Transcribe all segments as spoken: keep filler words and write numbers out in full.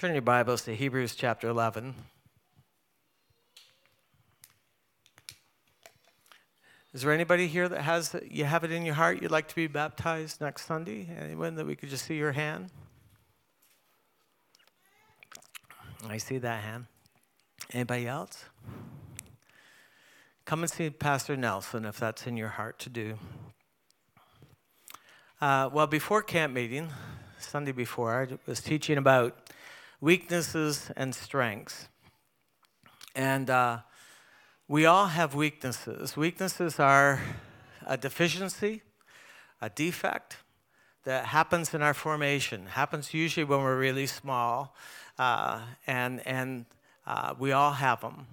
Turn your Bibles to Hebrews chapter eleven. Is there anybody here that has, you have it in your heart you'd like to be baptized next Sunday? Anyone that we could just see your hand? I see that hand. Anybody else? Come and see Pastor Nelson if that's in your heart to do. Uh, well, before camp meeting, Sunday before, I was teaching about weaknesses and strengths. And uh, we all have weaknesses. Weaknesses are a deficiency, a defect that happens in our formation, happens usually when we're really small, uh, and, and uh, we all have them.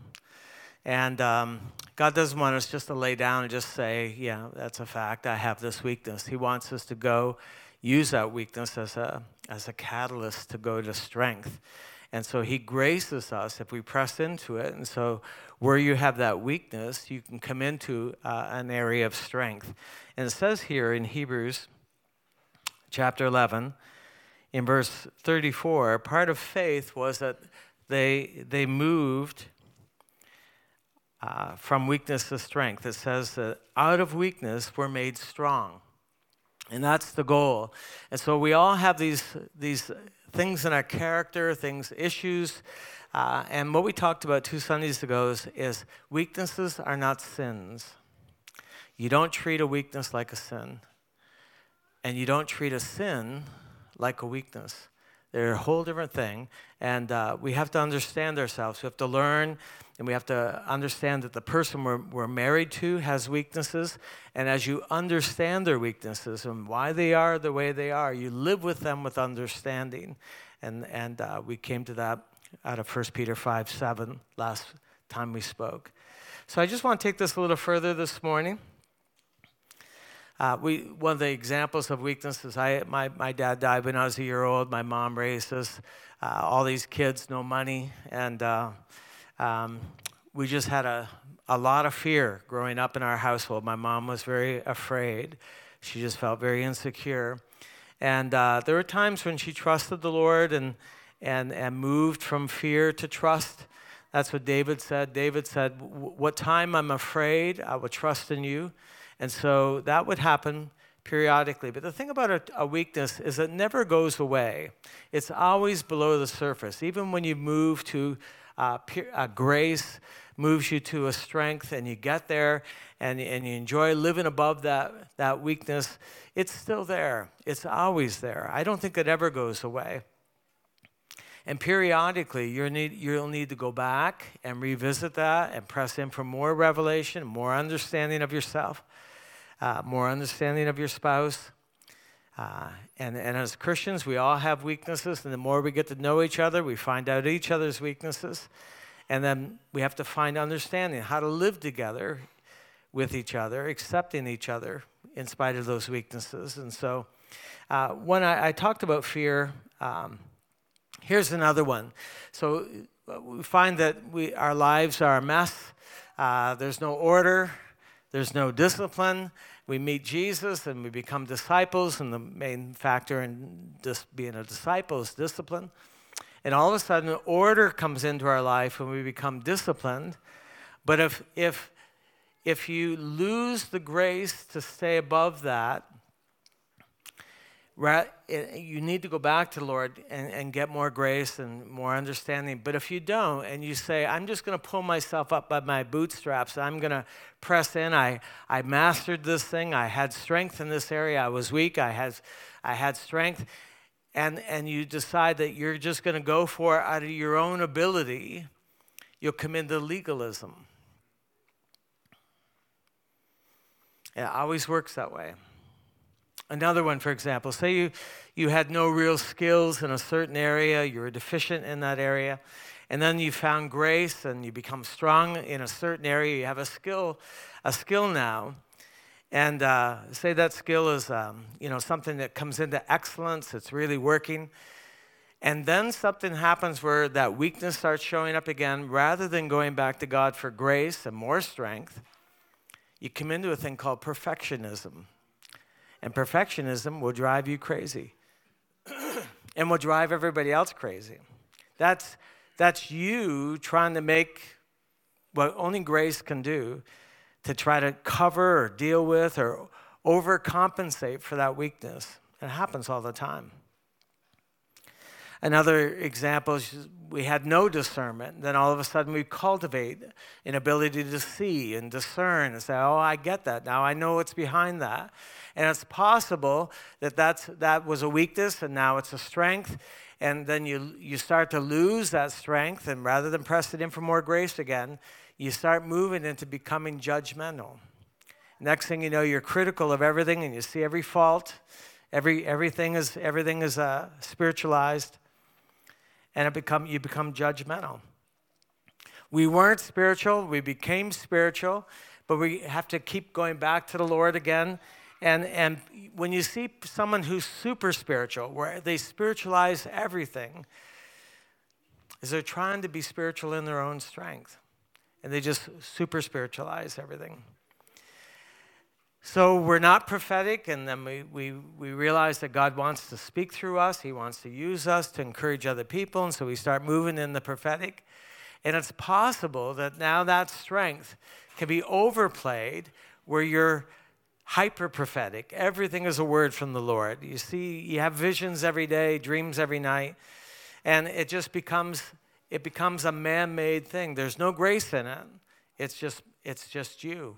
And um, God doesn't want us just to lay down and just say, yeah, that's a fact, I have this weakness. He wants us to go use that weakness as a as a catalyst to go to strength. And so he graces us if we press into it. And so where you have that weakness, you can come into uh, an area of strength. And it says here in Hebrews chapter eleven, in verse thirty-four, part of faith was that they they moved Uh, from weakness to strength. It says that out of weakness we're made strong. And that's the goal. And so we all have these these things in our character, things, issues. Uh, and what we talked about two Sundays ago is, is weaknesses are not sins. You don't treat a weakness like a sin. And you don't treat a sin like a weakness. They're a whole different thing. And uh, we have to understand ourselves. We have to learn, and we have to understand that the person we're, we're married to has weaknesses. And as you understand their weaknesses and why they are the way they are, you live with them with understanding. And, and uh, we came to that out of First Peter five seven last time we spoke. So I just want to take this a little further this morning. Uh, we one of the examples of weaknesses. I my my dad died when I was a year old. My mom raised us. Uh, all these kids, no money, and uh, um, we just had a a lot of fear growing up in our household. My mom was very afraid. She just felt very insecure, and uh, there were times when she trusted the Lord and and and moved from fear to trust. That's what David said. David said, "What time I'm afraid, I will trust in you." And so that would happen periodically. But the thing about a, a weakness is it never goes away. It's always below the surface. Even when you move to uh, pe- uh, grace, moves you to a strength, and you get there, and, and you enjoy living above that, that weakness, it's still there. It's always there. I don't think it ever goes away. And periodically, you'll need, you'll need to go back and revisit that and press in for more revelation, more understanding of yourself. Uh, more understanding of your spouse. Uh, and, and as Christians, we all have weaknesses, and the more we get to know each other, we find out each other's weaknesses. And then we have to find understanding, how to live together with each other, accepting each other in spite of those weaknesses. And so uh, when I, I talked about fear, um, here's another one. So we find that we our lives are a mess. Uh, there's no order. There's no discipline. We meet Jesus and we become disciples, and the main factor in dis- being a disciple is discipline. And all of a sudden, order comes into our life and we become disciplined. But if if if you lose the grace to stay above that, you need to go back to the Lord and, and get more grace and more understanding. But if you don't, and you say, I'm just going to pull myself up by my bootstraps, I'm going to press in, I, I mastered this thing, I had strength in this area, I was weak, I had, I had strength, and, and you decide that you're just going to go for it out of your own ability, you'll come into legalism. It always works that way. Another one, for example, say you, you had no real skills in a certain area, you were deficient in that area, and then you found grace and you become strong in a certain area, you have a skill a skill now, and uh, say that skill is um, you know something that comes into excellence, it's really working, and then something happens where that weakness starts showing up again. Rather than going back to God for grace and more strength, you come into a thing called perfectionism. And perfectionism will drive you crazy and will drive everybody else crazy. That's that's you trying to make what only grace can do to try to cover or deal with or overcompensate for that weakness. It happens all the time. Another example is we had no discernment. Then all of a sudden we cultivate an ability to see and discern and say, oh, I get that now. I know what's behind that. And it's possible that that's, that was a weakness and now it's a strength. And then you you start to lose that strength. And rather than press it in for more grace again, you start moving into becoming judgmental. Next thing you know, you're critical of everything and you see every fault. Every, everything is, everything is uh, spiritualized. And it become you become judgmental. We weren't spiritual, we became spiritual, but we have to keep going back to the Lord again. And and when you see someone who's super spiritual, where they spiritualize everything, is they're trying to be spiritual in their own strength. And they just super spiritualize everything. So we're not prophetic, and then we, we, we realize that God wants to speak through us. He wants to use us to encourage other people, and so we start moving in the prophetic. And it's possible that now that strength can be overplayed where you're hyper-prophetic. Everything is a word from the Lord. You see, you have visions every day, dreams every night, and it just becomes, it becomes a man-made thing. There's no grace in it. It's just, it's just you.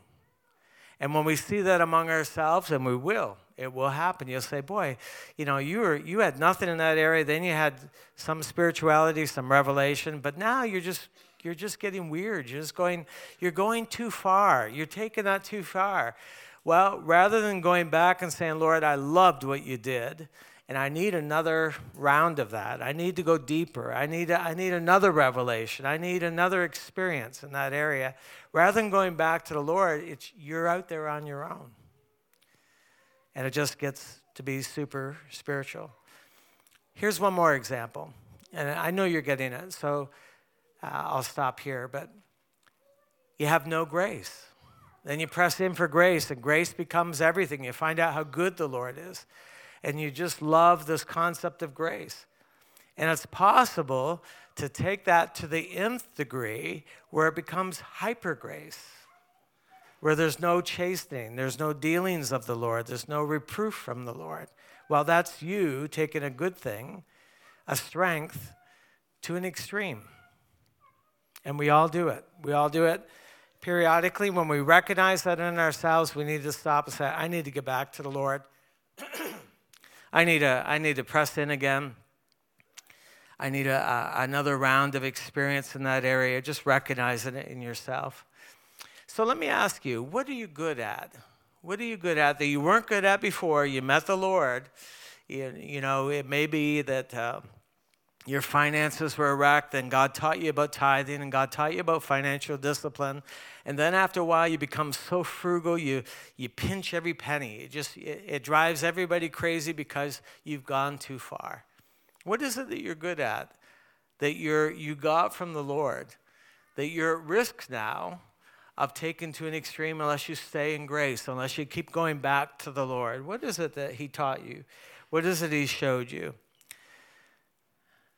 And when we see that among ourselves, and we will, it will happen. You'll say, boy, you know, you were you had nothing in that area. Then you had some spirituality, some revelation, but now you're just you're just getting weird. You're just going, you're going too far. You're taking that too far. Well, rather than going back and saying, Lord, I loved what you did, and I need another round of that. I need to go deeper. I need I need another revelation. I need another experience in that area. Rather than going back to the Lord, it's you're out there on your own. And it just gets to be super spiritual. Here's one more example. And I know you're getting it, so uh, I'll stop here. But you have no grace. Then you press in for grace, and grace becomes everything. You find out how good the Lord is. And you just love this concept of grace. And it's possible to take that to the nth degree where it becomes hyper-grace, where there's no chastening, there's no dealings of the Lord, there's no reproof from the Lord. Well, that's you taking a good thing, a strength, to an extreme. And we all do it. We all do it periodically. When we recognize that in ourselves, we need to stop and say, I need to get back to the Lord. I need a. I need to press in again. I need a, a, another round of experience in that area. Just recognizing it in yourself. So let me ask you: what are you good at? What are you good at that you weren't good at before? You met the Lord. You, you know, it may be that uh, your finances were wrecked, and God taught you about tithing, and God taught you about financial discipline. And then after a while, you become so frugal, you you pinch every penny. It just it, it drives everybody crazy because you've gone too far. What is it that you're good at, that you're you got from the Lord, that you're at risk now of taking to an extreme unless you stay in grace, unless you keep going back to the Lord? What is it that He taught you? What is it He showed you?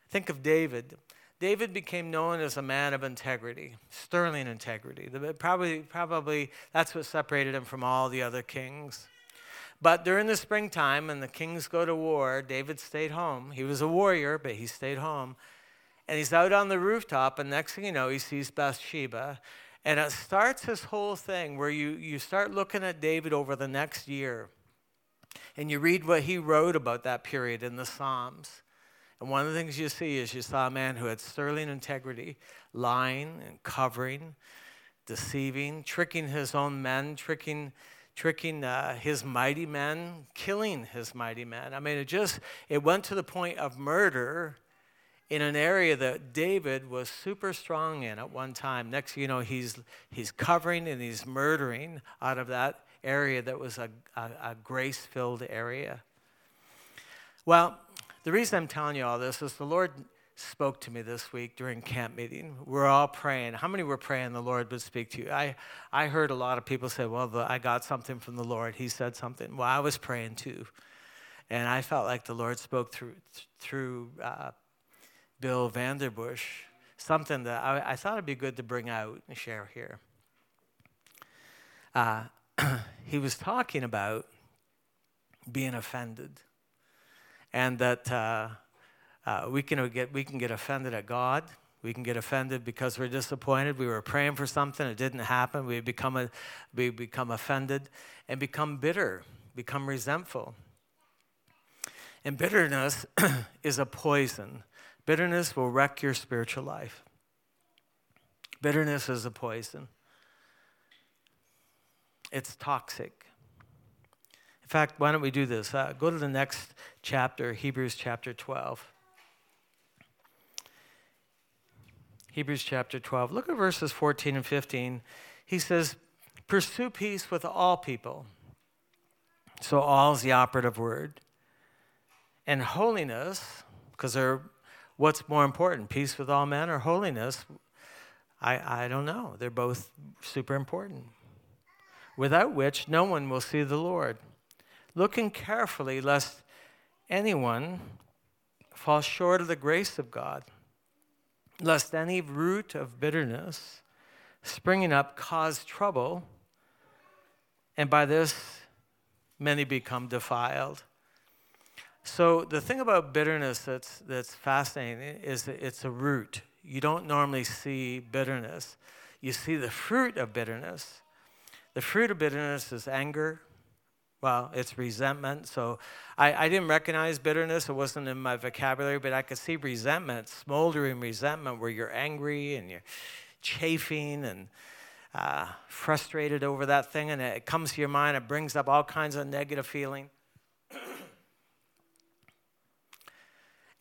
Think of David. David became known as a man of integrity, sterling integrity. Probably, probably that's what separated him from all the other kings. But during the springtime, and the kings go to war, David stayed home. He was a warrior, but he stayed home. And he's out on the rooftop, and next thing you know, he sees Bathsheba. And it starts this whole thing where you, you start looking at David over the next year. And you read what he wrote about that period in the Psalms. And one of the things you see is you saw a man who had sterling integrity, lying and covering, deceiving, tricking his own men, tricking tricking uh, his mighty men, killing his mighty men. I mean, it just, it went to the point of murder in an area that David was super strong in at one time. Next, you know, he's he's covering and he's murdering out of that area that was a, a, a grace-filled area. Well, the reason I'm telling you all this is the Lord spoke to me this week during camp meeting. We're all praying. How many were praying the Lord would speak to you? I, I heard a lot of people say, well, the, I got something from the Lord. He said something. Well, I was praying too. And I felt like the Lord spoke through, through uh, Bill Vanderbush, something that I, I thought it'd be good to bring out and share here. Uh, he was talking about being offended, and that uh, uh, we can get we can get offended at God. We can get offended because we're disappointed. We were praying for something, it didn't happen. We become a, we become offended and become bitter, become resentful. And bitterness is a poison. Bitterness will wreck your spiritual life. Bitterness is a poison. It's toxic. In fact, why don't we do this? Uh, go to the next chapter, Hebrews chapter twelve. Hebrews chapter twelve. Look at verses fourteen and fifteen. He says, pursue peace with all people. So all is the operative word. And holiness, because they're what's more important, peace with all men or holiness? I, I don't know. They're both super important. Without which no one will see the Lord. Looking carefully lest anyone fall short of the grace of God. Lest any root of bitterness springing up cause trouble, and by this many become defiled. So the thing about bitterness that's that's fascinating is that it's a root. You don't normally see bitterness. You see the fruit of bitterness. The fruit of bitterness is anger. Well, it's resentment. So I, I didn't recognize bitterness. It wasn't in my vocabulary, but I could see resentment, smoldering resentment, where you're angry and you're chafing and uh, frustrated over that thing, and it comes to your mind. It brings up all kinds of negative feeling.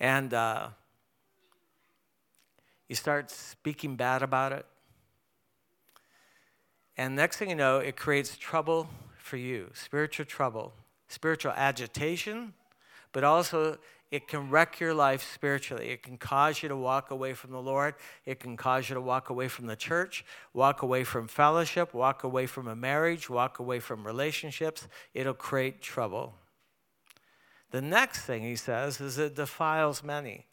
And uh, you start speaking bad about it. And next thing you know, it creates trouble for you, spiritual trouble, spiritual agitation, but also it can wreck your life spiritually. It can cause you to walk away from the Lord. It can cause you to walk away from the church, walk away from fellowship, walk away from a marriage, walk away from relationships. It'll create trouble. The next thing he says is it defiles many.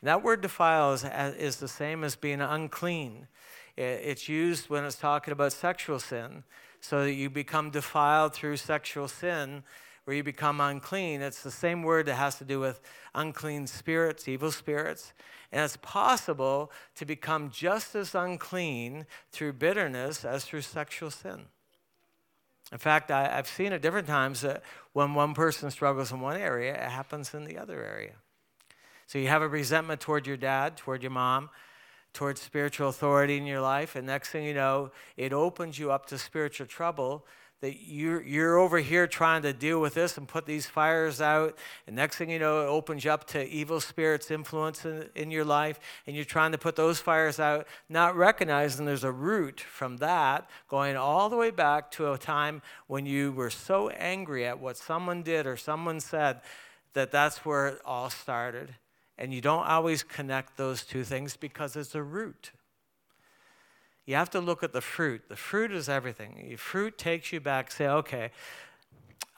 And that word defiles is the same as being unclean. It's used when it's talking about sexual sin. So that you become defiled through sexual sin, where you become unclean. It's the same word that has to do with unclean spirits, evil spirits. And it's possible to become just as unclean through bitterness as through sexual sin. In fact, I, I've seen at different times that when one person struggles in one area, it happens in the other area. So you have a resentment toward your dad, toward your mom, towards spiritual authority in your life, and next thing you know, it opens you up to spiritual trouble, that you're, you're over here trying to deal with this and put these fires out, and next thing you know, it opens you up to evil spirits' influence in, in your life, and you're trying to put those fires out, not recognizing there's a root from that, going all the way back to a time when you were so angry at what someone did or someone said, that that's where it all started. And you don't always connect those two things because it's a root. You have to look at the fruit. The fruit is everything. The fruit takes you back, say, okay,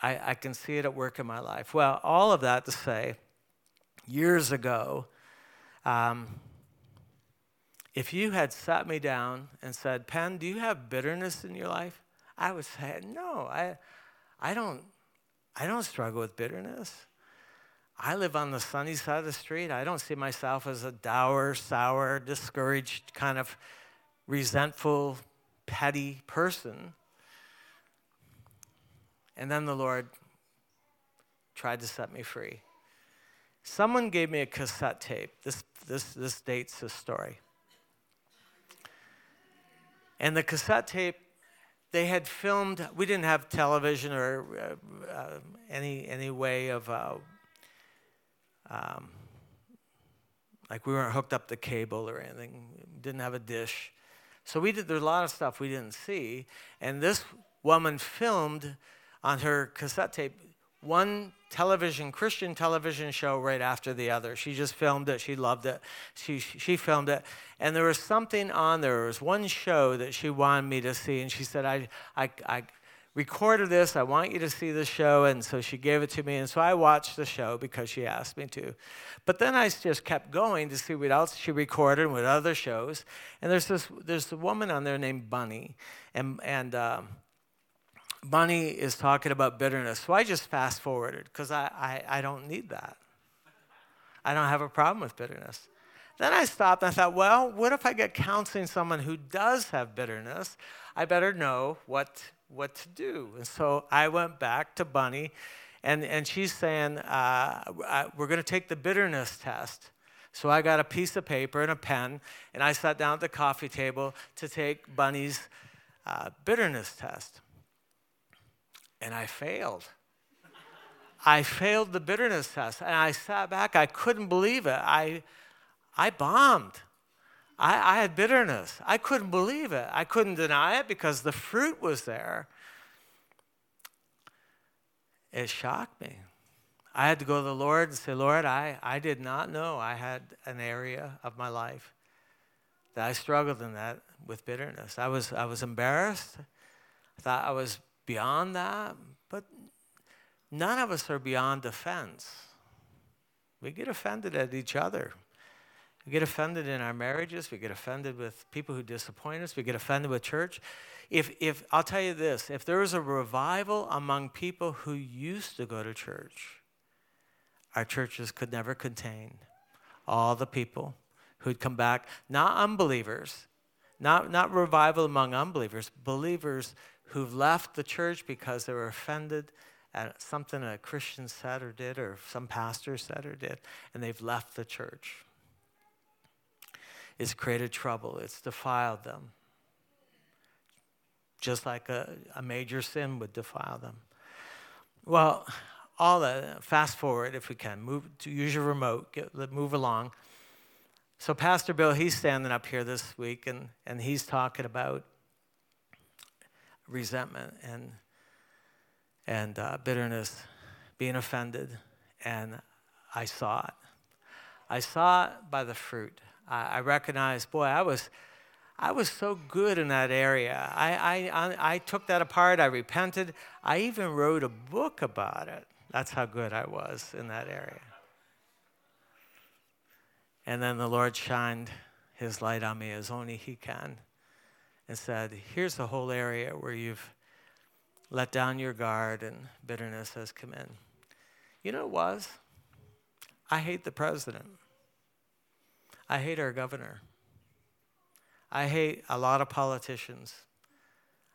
I, I can see it at work in my life. Well, all of that to say, years ago, um, if you had sat me down and said, Penn, do you have bitterness in your life? I would say, no, I, I don't, I don't struggle with bitterness. I live on the sunny side of the street. I don't see myself as a dour, sour, discouraged, kind of resentful, petty person. And then the Lord tried to set me free. Someone gave me a cassette tape. This this this dates this story. And the cassette tape, they had filmed. We didn't have television or uh, any any way of. Uh, Um, like we weren't hooked up to cable or anything, didn't have a dish. So we did, there's a lot of stuff we didn't see. And this woman filmed on her cassette tape one television, Christian television show right after the other. She just filmed it. She loved it. She she filmed it. And there was something on there. There was one show that she wanted me to see. And she said, I I I recorded this. I want you to see the show. And so she gave it to me. And so I watched the show because she asked me to. But then I just kept going to see what else she recorded and what other shows. And there's this there's a woman on there named Bunny. And, and um, Bunny is talking about bitterness. So I just fast forwarded because I, I, I don't need that. I don't have a problem with bitterness. Then I stopped and I thought, well, what if I get counseling someone who does have bitterness? I better know what what to do. And so I went back to Bunny, and, and she's saying, uh, I, we're going to take the bitterness test. So I got a piece of paper and a pen, and I sat down at the coffee table to take Bunny's uh, bitterness test. And I failed. I failed the bitterness test, and I sat back. I couldn't believe it. I I bombed. I, I had bitterness. I couldn't believe it. I couldn't deny it because the fruit was there. It shocked me. I had to go to the Lord and say, Lord, I, I did not know I had an area of my life that I struggled in that with bitterness. I was I was embarrassed. I thought I was beyond that, but none of us are beyond offense. We get offended at each other. We get offended in our marriages. We get offended with people who disappoint us. We get offended with church. If, if I'll tell you this, if there was a revival among people who used to go to church, our churches could never contain all the people who'd come back, not unbelievers, not, not revival among unbelievers, believers who've left the church because they were offended at something a Christian said or did or some pastor said or did, and they've left the church. It's created trouble. It's defiled them. Just like a, a major sin would defile them. Well, all that, fast forward if we can. Move to use your remote. Get, move along. So Pastor Bill, he's standing up here this week, and, and he's talking about resentment and, and uh, bitterness, being offended, and I saw it. I saw it by the fruit. I recognized, boy, I was I was so good in that area. I, I, I took that apart. I repented. I even wrote a book about it. That's how good I was in that area. And then the Lord shined his light on me as only he can and said, here's the whole area where you've let down your guard and bitterness has come in. You know what it was? I hate the president. I hate our governor. I hate a lot of politicians.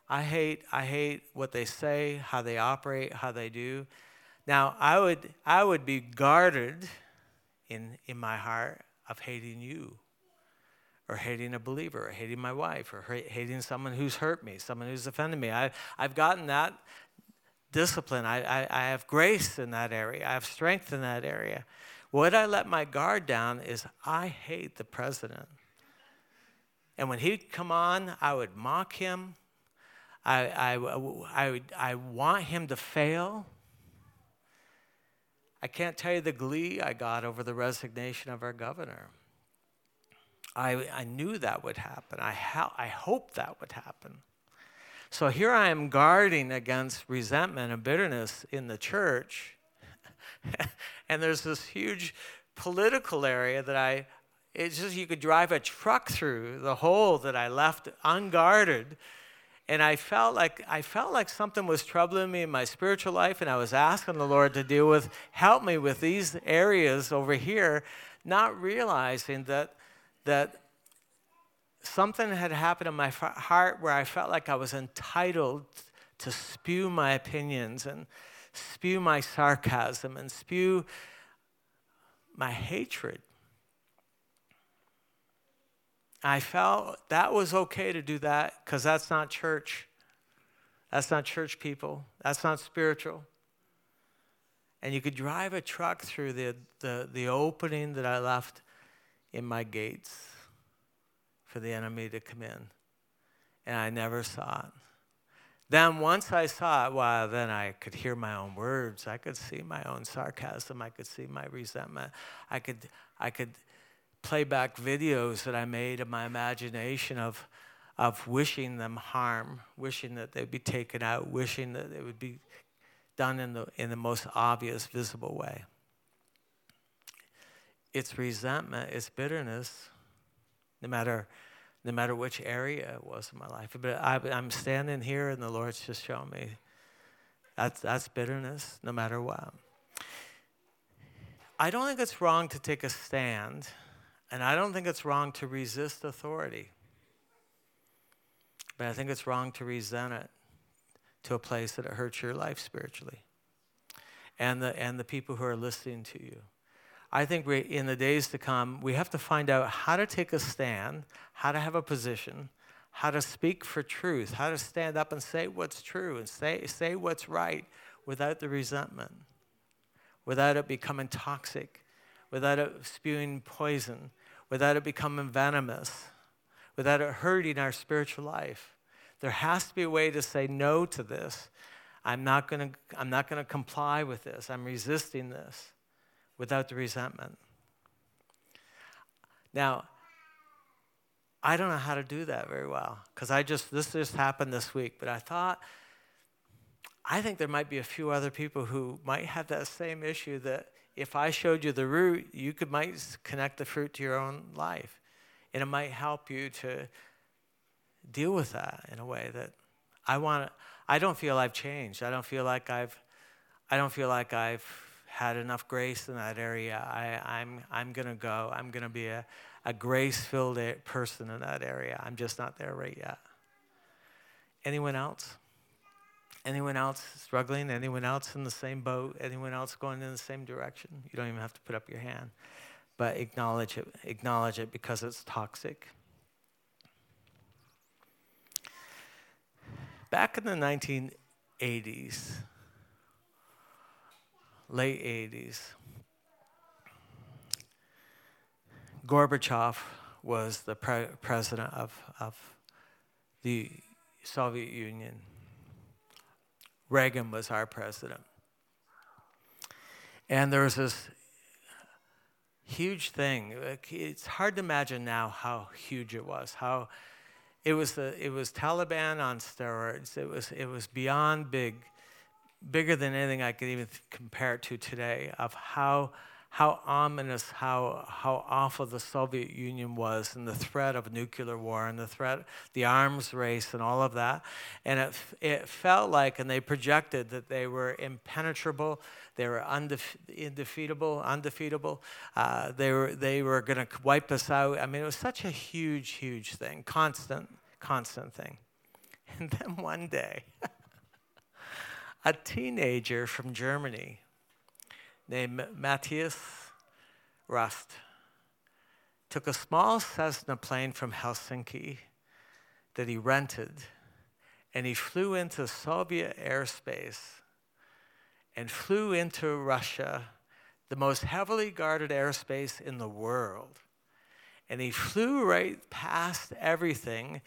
I hate I hate what they say, how they operate, how they do. Now, I would I would be guarded in in my heart of hating you or hating a believer or hating my wife or hating someone who's hurt me, someone who's offended me. I, I've gotten that discipline. I, I, I have grace in that area. I have strength in that area. What I let my guard down is I hate the president. And when he'd come on, I would mock him. I, I, I, would, I want him to fail. I can't tell you the glee I got over the resignation of our governor. I, I knew that would happen. I, ha- I hoped that would happen. So here I am guarding against resentment and bitterness in the church. And there's this huge political area that I, it's just you could drive a truck through the hole that I left unguarded. And I felt like I felt like something was troubling me in my spiritual life, and I was asking the Lord to deal with, help me with these areas over here, not realizing that that something had happened in my heart where I felt like I was entitled to spew my opinions and spew my sarcasm and spew my hatred. I felt that was okay to do that because that's not church. That's not church people. That's not spiritual. And you could drive a truck through the, the, the opening that I left in my gates for the enemy to come in. And I never saw it. Then once I saw it, well, then I could hear my own words. I could see my own sarcasm. I could see my resentment. I could I could play back videos that I made in my imagination of of wishing them harm, wishing that they'd be taken out, wishing that it would be done in the in the most obvious, visible way. It's resentment, it's bitterness, no matter no matter which area it was in my life. But I, I'm standing here, and the Lord's just showing me that's that's bitterness, no matter what. I don't think it's wrong to take a stand, and I don't think it's wrong to resist authority. But I think it's wrong to resent it to a place that it hurts your life spiritually and the and the people who are listening to you. I think we, in the days to come, we have to find out how to take a stand, how to have a position, how to speak for truth, how to stand up and say what's true and say say what's right without the resentment, without it becoming toxic, without it spewing poison, without it becoming venomous, without it hurting our spiritual life. There has to be a way to say no to this. I'm not going to I'm not going to comply with this. I'm resisting this without the resentment. Now, I don't know how to do that very well because I just this just happened this week, but I thought I think there might be a few other people who might have that same issue that if I showed you the root, you could might connect the fruit to your own life. And it might help you to deal with that in a way that I want. I don't feel I've changed. I don't feel like I've. I don't feel like I've had enough grace in that area. I, I'm. I'm gonna go. I'm gonna be a, a grace-filled person in that area. I'm just not there right yet. Anyone else? Anyone else struggling? Anyone else in the same boat? Anyone else going in the same direction? You don't even have to put up your hand. But acknowledge it, acknowledge it because it's toxic. Back in the nineteen eighties, late eighties, Gorbachev was the pre- president of, of the Soviet Union. Reagan was our president. And there was this huge thing. It's hard to imagine now how huge it was. How it was the it was Taliban on steroids. It was it was beyond big, bigger than anything I could even th- compare it to today. Of how how ominous, how how awful the Soviet Union was, and the threat of nuclear war, and the threat, the arms race, and all of that. And it it felt like, and they projected that they were impenetrable, they were undefe- indefeatable, undefeatable. Uh, they were they were going to wipe us out. I mean, it was such a huge, huge thing, constant, constant thing. And then one day, a teenager from Germany named Matthias Rust took a small Cessna plane from Helsinki that he rented, and he flew into Soviet airspace and flew into Russia, the most heavily guarded airspace in the world. And he flew right past everything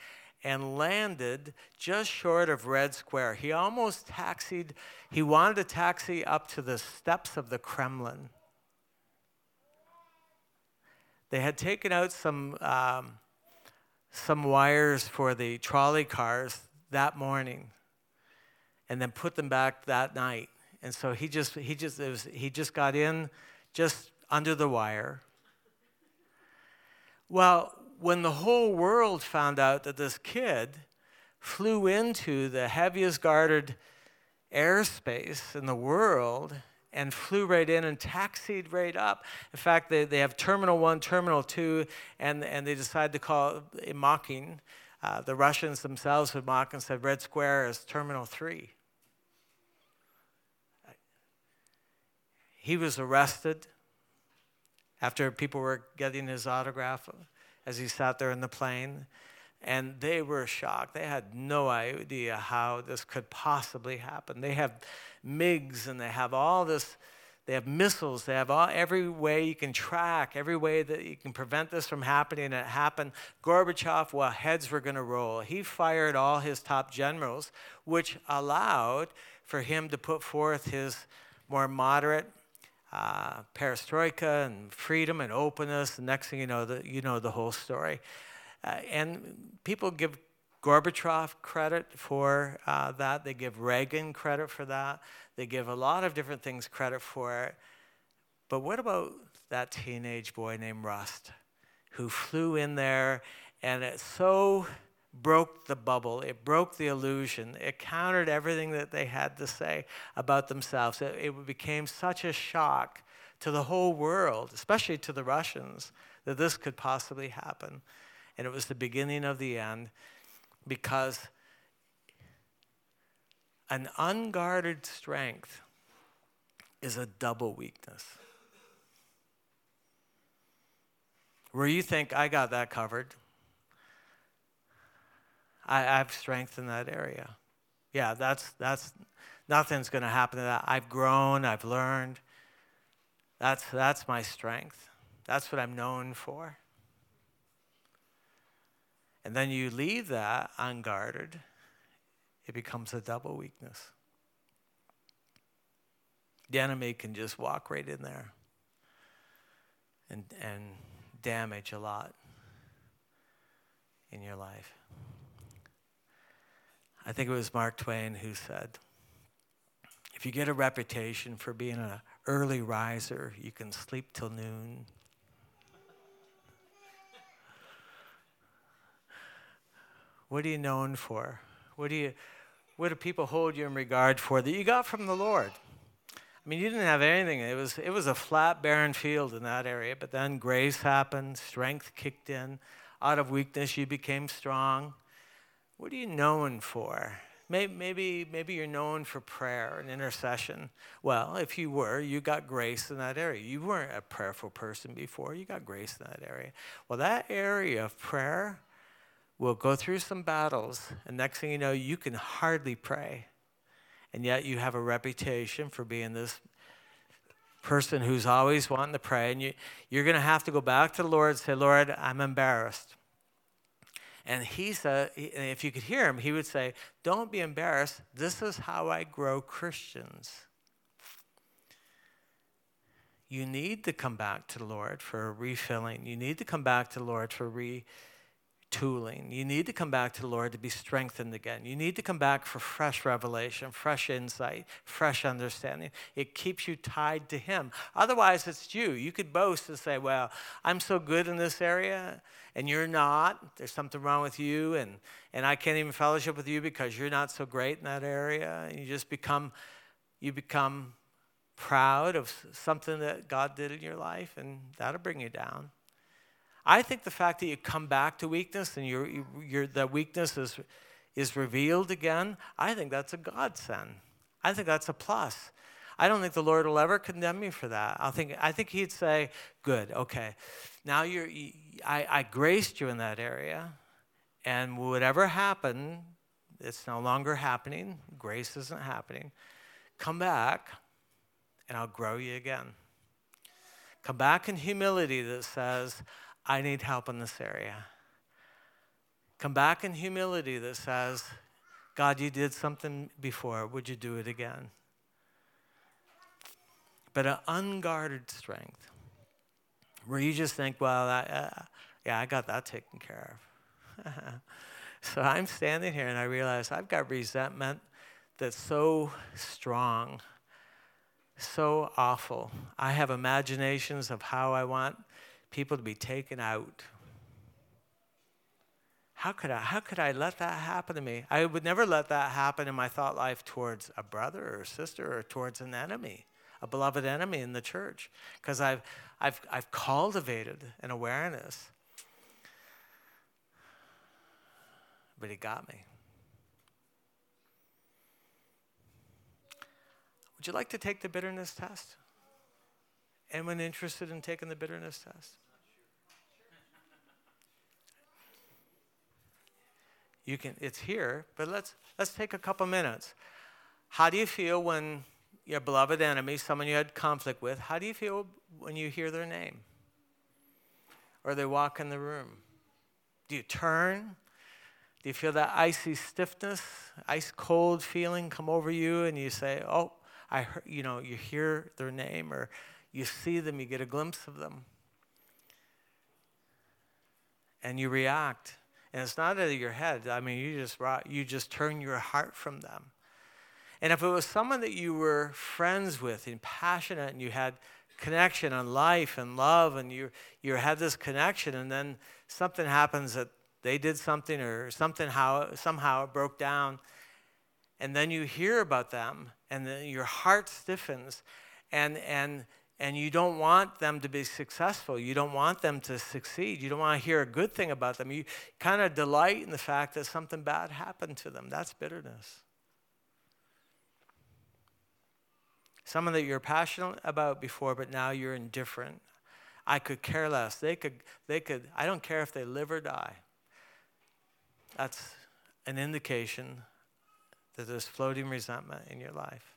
and landed just short of Red Square. He almost taxied, he wanted to taxi up to the steps of the Kremlin. They had taken out some um, some wires for the trolley cars that morning and then put them back that night. And so he just he just it was, he just got in just under the wire. Well, when the whole world found out that this kid flew into the heaviest guarded airspace in the world and flew right in and taxied right up. In fact, they, they have Terminal one, Terminal two, and, and they decided to call it mocking. Uh, the Russians themselves would mock and said Red Square is Terminal three. He was arrested after people were getting his autograph as he sat there in the plane, and they were shocked. They had no idea how this could possibly happen. They have MiGs, and they have all this, they have missiles, they have all, every way you can track, every way that you can prevent this from happening, and it happened. Gorbachev, well, heads were gonna roll. He fired all his top generals, which allowed for him to put forth his more moderate Uh, perestroika and freedom and openness. The next thing you know, the, you know the whole story. Uh, and people give Gorbachev credit for uh, that. They give Reagan credit for that. They give a lot of different things credit for it. But what about that teenage boy named Rust, who flew in there, and it so broke the bubble, it broke the illusion, it countered everything that they had to say about themselves. It, it became such a shock to the whole world, especially to the Russians, that this could possibly happen. And it was the beginning of the end, because an unguarded strength is a double weakness. Where you think, I got that covered. I, I've strengthened that area. Yeah, that's that's nothing's going to happen to that. I've grown, I've learned. That's that's my strength. That's what I'm known for. And then you leave that unguarded, it becomes a double weakness. The enemy can just walk right in there and and damage a lot in your life. I think it was Mark Twain who said, if you get a reputation for being an early riser, you can sleep till noon. What are you known for? What do you what do people hold you in regard for that you got from the Lord? I mean, you didn't have anything. It was it was a flat, barren field in that area. But then grace happened, strength kicked in. Out of weakness, you became strong. What are you known for? Maybe maybe, maybe you're known for prayer and intercession. Well, if you were, you got grace in that area. You weren't a prayerful person before. You got grace in that area. Well, that area of prayer will go through some battles. And next thing you know, you can hardly pray. And yet you have a reputation for being this person who's always wanting to pray. And you, you're going to have to go back to the Lord and say, Lord, I'm embarrassed. And he said, if you could hear him, he would say, don't be embarrassed. This is how I grow Christians. You need to come back to the Lord for refilling. You need to come back to the Lord for retooling. You need to come back to the Lord to be strengthened again. You need to come back for fresh revelation, fresh insight, fresh understanding. It keeps you tied to him. Otherwise, it's you. You could boast and say, well, I'm so good in this area, and you're not. There's something wrong with you, and, and I can't even fellowship with you because you're not so great in that area. And you just become, you become proud of something that God did in your life, and that'll bring you down. I think the fact that you come back to weakness and your your the weakness is is revealed again, I think that's a godsend. I think that's a plus. I don't think the Lord will ever condemn me for that. I think I think he'd say, "Good, okay. Now you're you, I, I graced you in that area, and whatever happened, it's no longer happening. Grace isn't happening. Come back, and I'll grow you again. Come back in humility that says." I need help in this area. Come back in humility that says, God, you did something before. Would you do it again? But an unguarded strength where you just think, well, I, uh, yeah, I got that taken care of. So I'm standing here and I realize I've got resentment that's so strong, so awful. I have imaginations of how I want people to be taken out. How could I? How could I let that happen to me? I would never let that happen in my thought life towards a brother or a sister or towards an enemy, a beloved enemy in the church, because I've, I've, I've cultivated an awareness. But he got me. Would you like to take the bitterness test? Anyone interested in taking the bitterness test? You can, it's here, but let's let's take a couple minutes. How do you feel when your beloved enemy, someone you had conflict with, how do you feel when you hear their name? Or they walk in the room? Do you turn? Do you feel that icy stiffness, ice cold feeling come over you and you say, "Oh, I heard," you know, you hear their name, or you see them, you get a glimpse of them. And you react. And it's not out of your head. I mean, you just you just turn your heart from them. And if it was someone that you were friends with and passionate and you had connection and life and love and you you had this connection, and then something happens that they did something or something how somehow it broke down, and then you hear about them and then your heart stiffens and and and you don't want them to be successful. You don't want them to succeed. You don't want to hear a good thing about them. You kind of delight in the fact that something bad happened to them. That's bitterness. Someone that you're passionate about before, but now you're indifferent. I could care less. They could, they could, I don't care if they live or die. That's an indication that there's floating resentment in your life.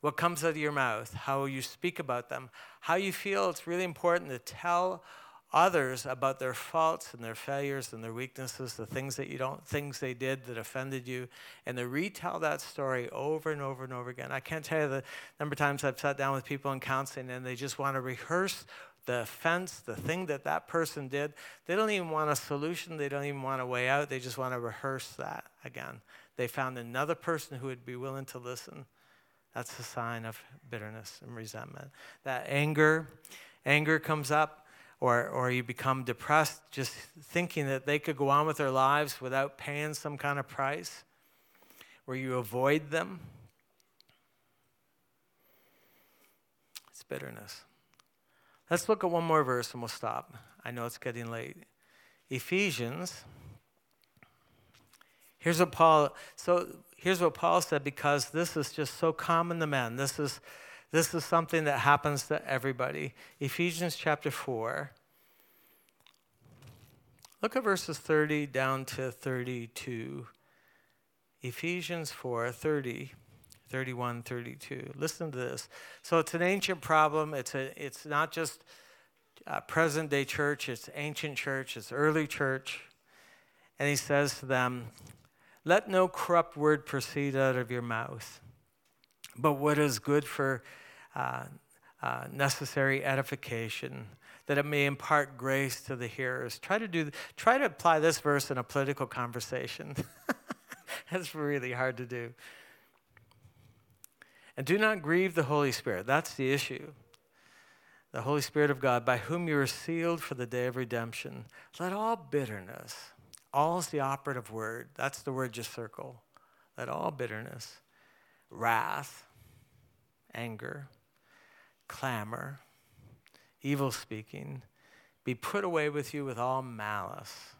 What comes out of your mouth, how you speak about them, how you feel. It's really important to tell others about their faults and their failures and their weaknesses, the things that you don't, things they did that offended you, and to retell that story over and over and over again. I can't tell you the number of times I've sat down with people in counseling and they just want to rehearse the offense, the thing that that person did. They don't even want a solution. They don't even want a way out. They just want to rehearse that again. They found another person who would be willing to listen. That's a sign of bitterness and resentment. That anger, anger comes up, or or you become depressed just thinking that they could go on with their lives without paying some kind of price, where you avoid them. It's bitterness. Let's look at one more verse and we'll stop. I know it's getting late. Ephesians. Here's what Paul, so here's what Paul said, because this is just so common to men. This is, this is something that happens to everybody. Ephesians chapter four. Look at verses thirty down to thirty-two. Ephesians four, thirty, thirty-one, thirty-two. Listen to this. So it's an ancient problem. It's a, it's not just a present day church. It's ancient church. It's early church. And he says to them, let no corrupt word proceed out of your mouth, but what is good for uh, uh, necessary edification, that it may impart grace to the hearers. Try to do. Try to apply this verse in a political conversation. That's really hard to do. And do not grieve the Holy Spirit. That's the issue. The Holy Spirit of God, by whom you are sealed for the day of redemption. Let all bitterness... All is the operative word. That's the word you circle. Let all bitterness, wrath, anger, clamor, evil speaking, be put away with you with all malice.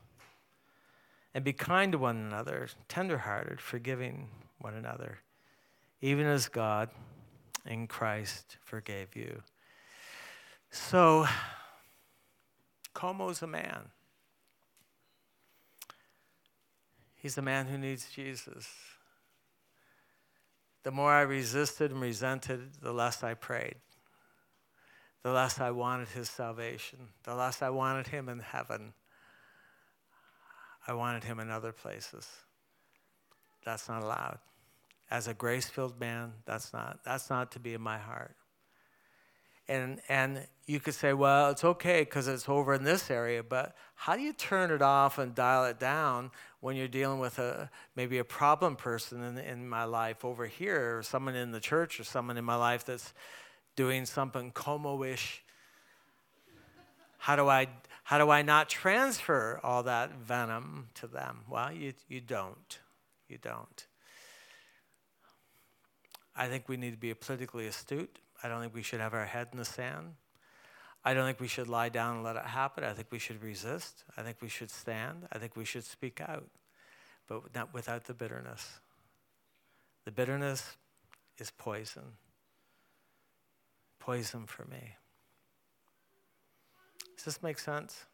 And be kind to one another, tenderhearted, forgiving one another, even as God in Christ forgave you. So, Como's a man. He's the man who needs Jesus. The more I resisted and resented, the less I prayed. The less I wanted his salvation. The less I wanted him in heaven. I wanted him in other places. That's not allowed. As a grace-filled man, that's not, that's not to be in my heart. And and you could say, well, it's okay because it's over in this area, but how do you turn it off and dial it down when you're dealing with a maybe a problem person in, in my life over here, or someone in the church, or someone in my life that's doing something como-ish? How do I how do I not transfer all that venom to them? Well, you you don't, you don't. I think we need to be politically astute. I don't think we should have our head in the sand. I don't think we should lie down and let it happen. I think we should resist. I think we should stand. I think we should speak out, but not without the bitterness. The bitterness is poison. Poison for me. Does this make sense?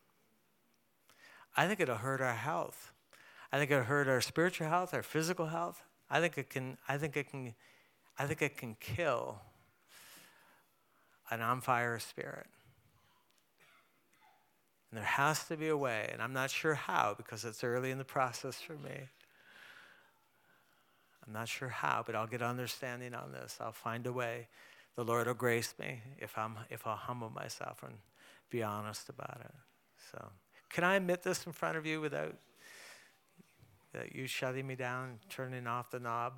I think it'll hurt our health. I think it'll hurt our spiritual health, our physical health. I think it can, I think it can, I think it can kill an on-fire spirit. And there has to be a way, and I'm not sure how, because it's early in the process for me. I'm not sure how, but I'll get understanding on this. I'll find a way. The Lord will grace me if I'm if I'll humble myself and be honest about it. So Can I admit this in front of you without, without you shutting me down, turning off the knob?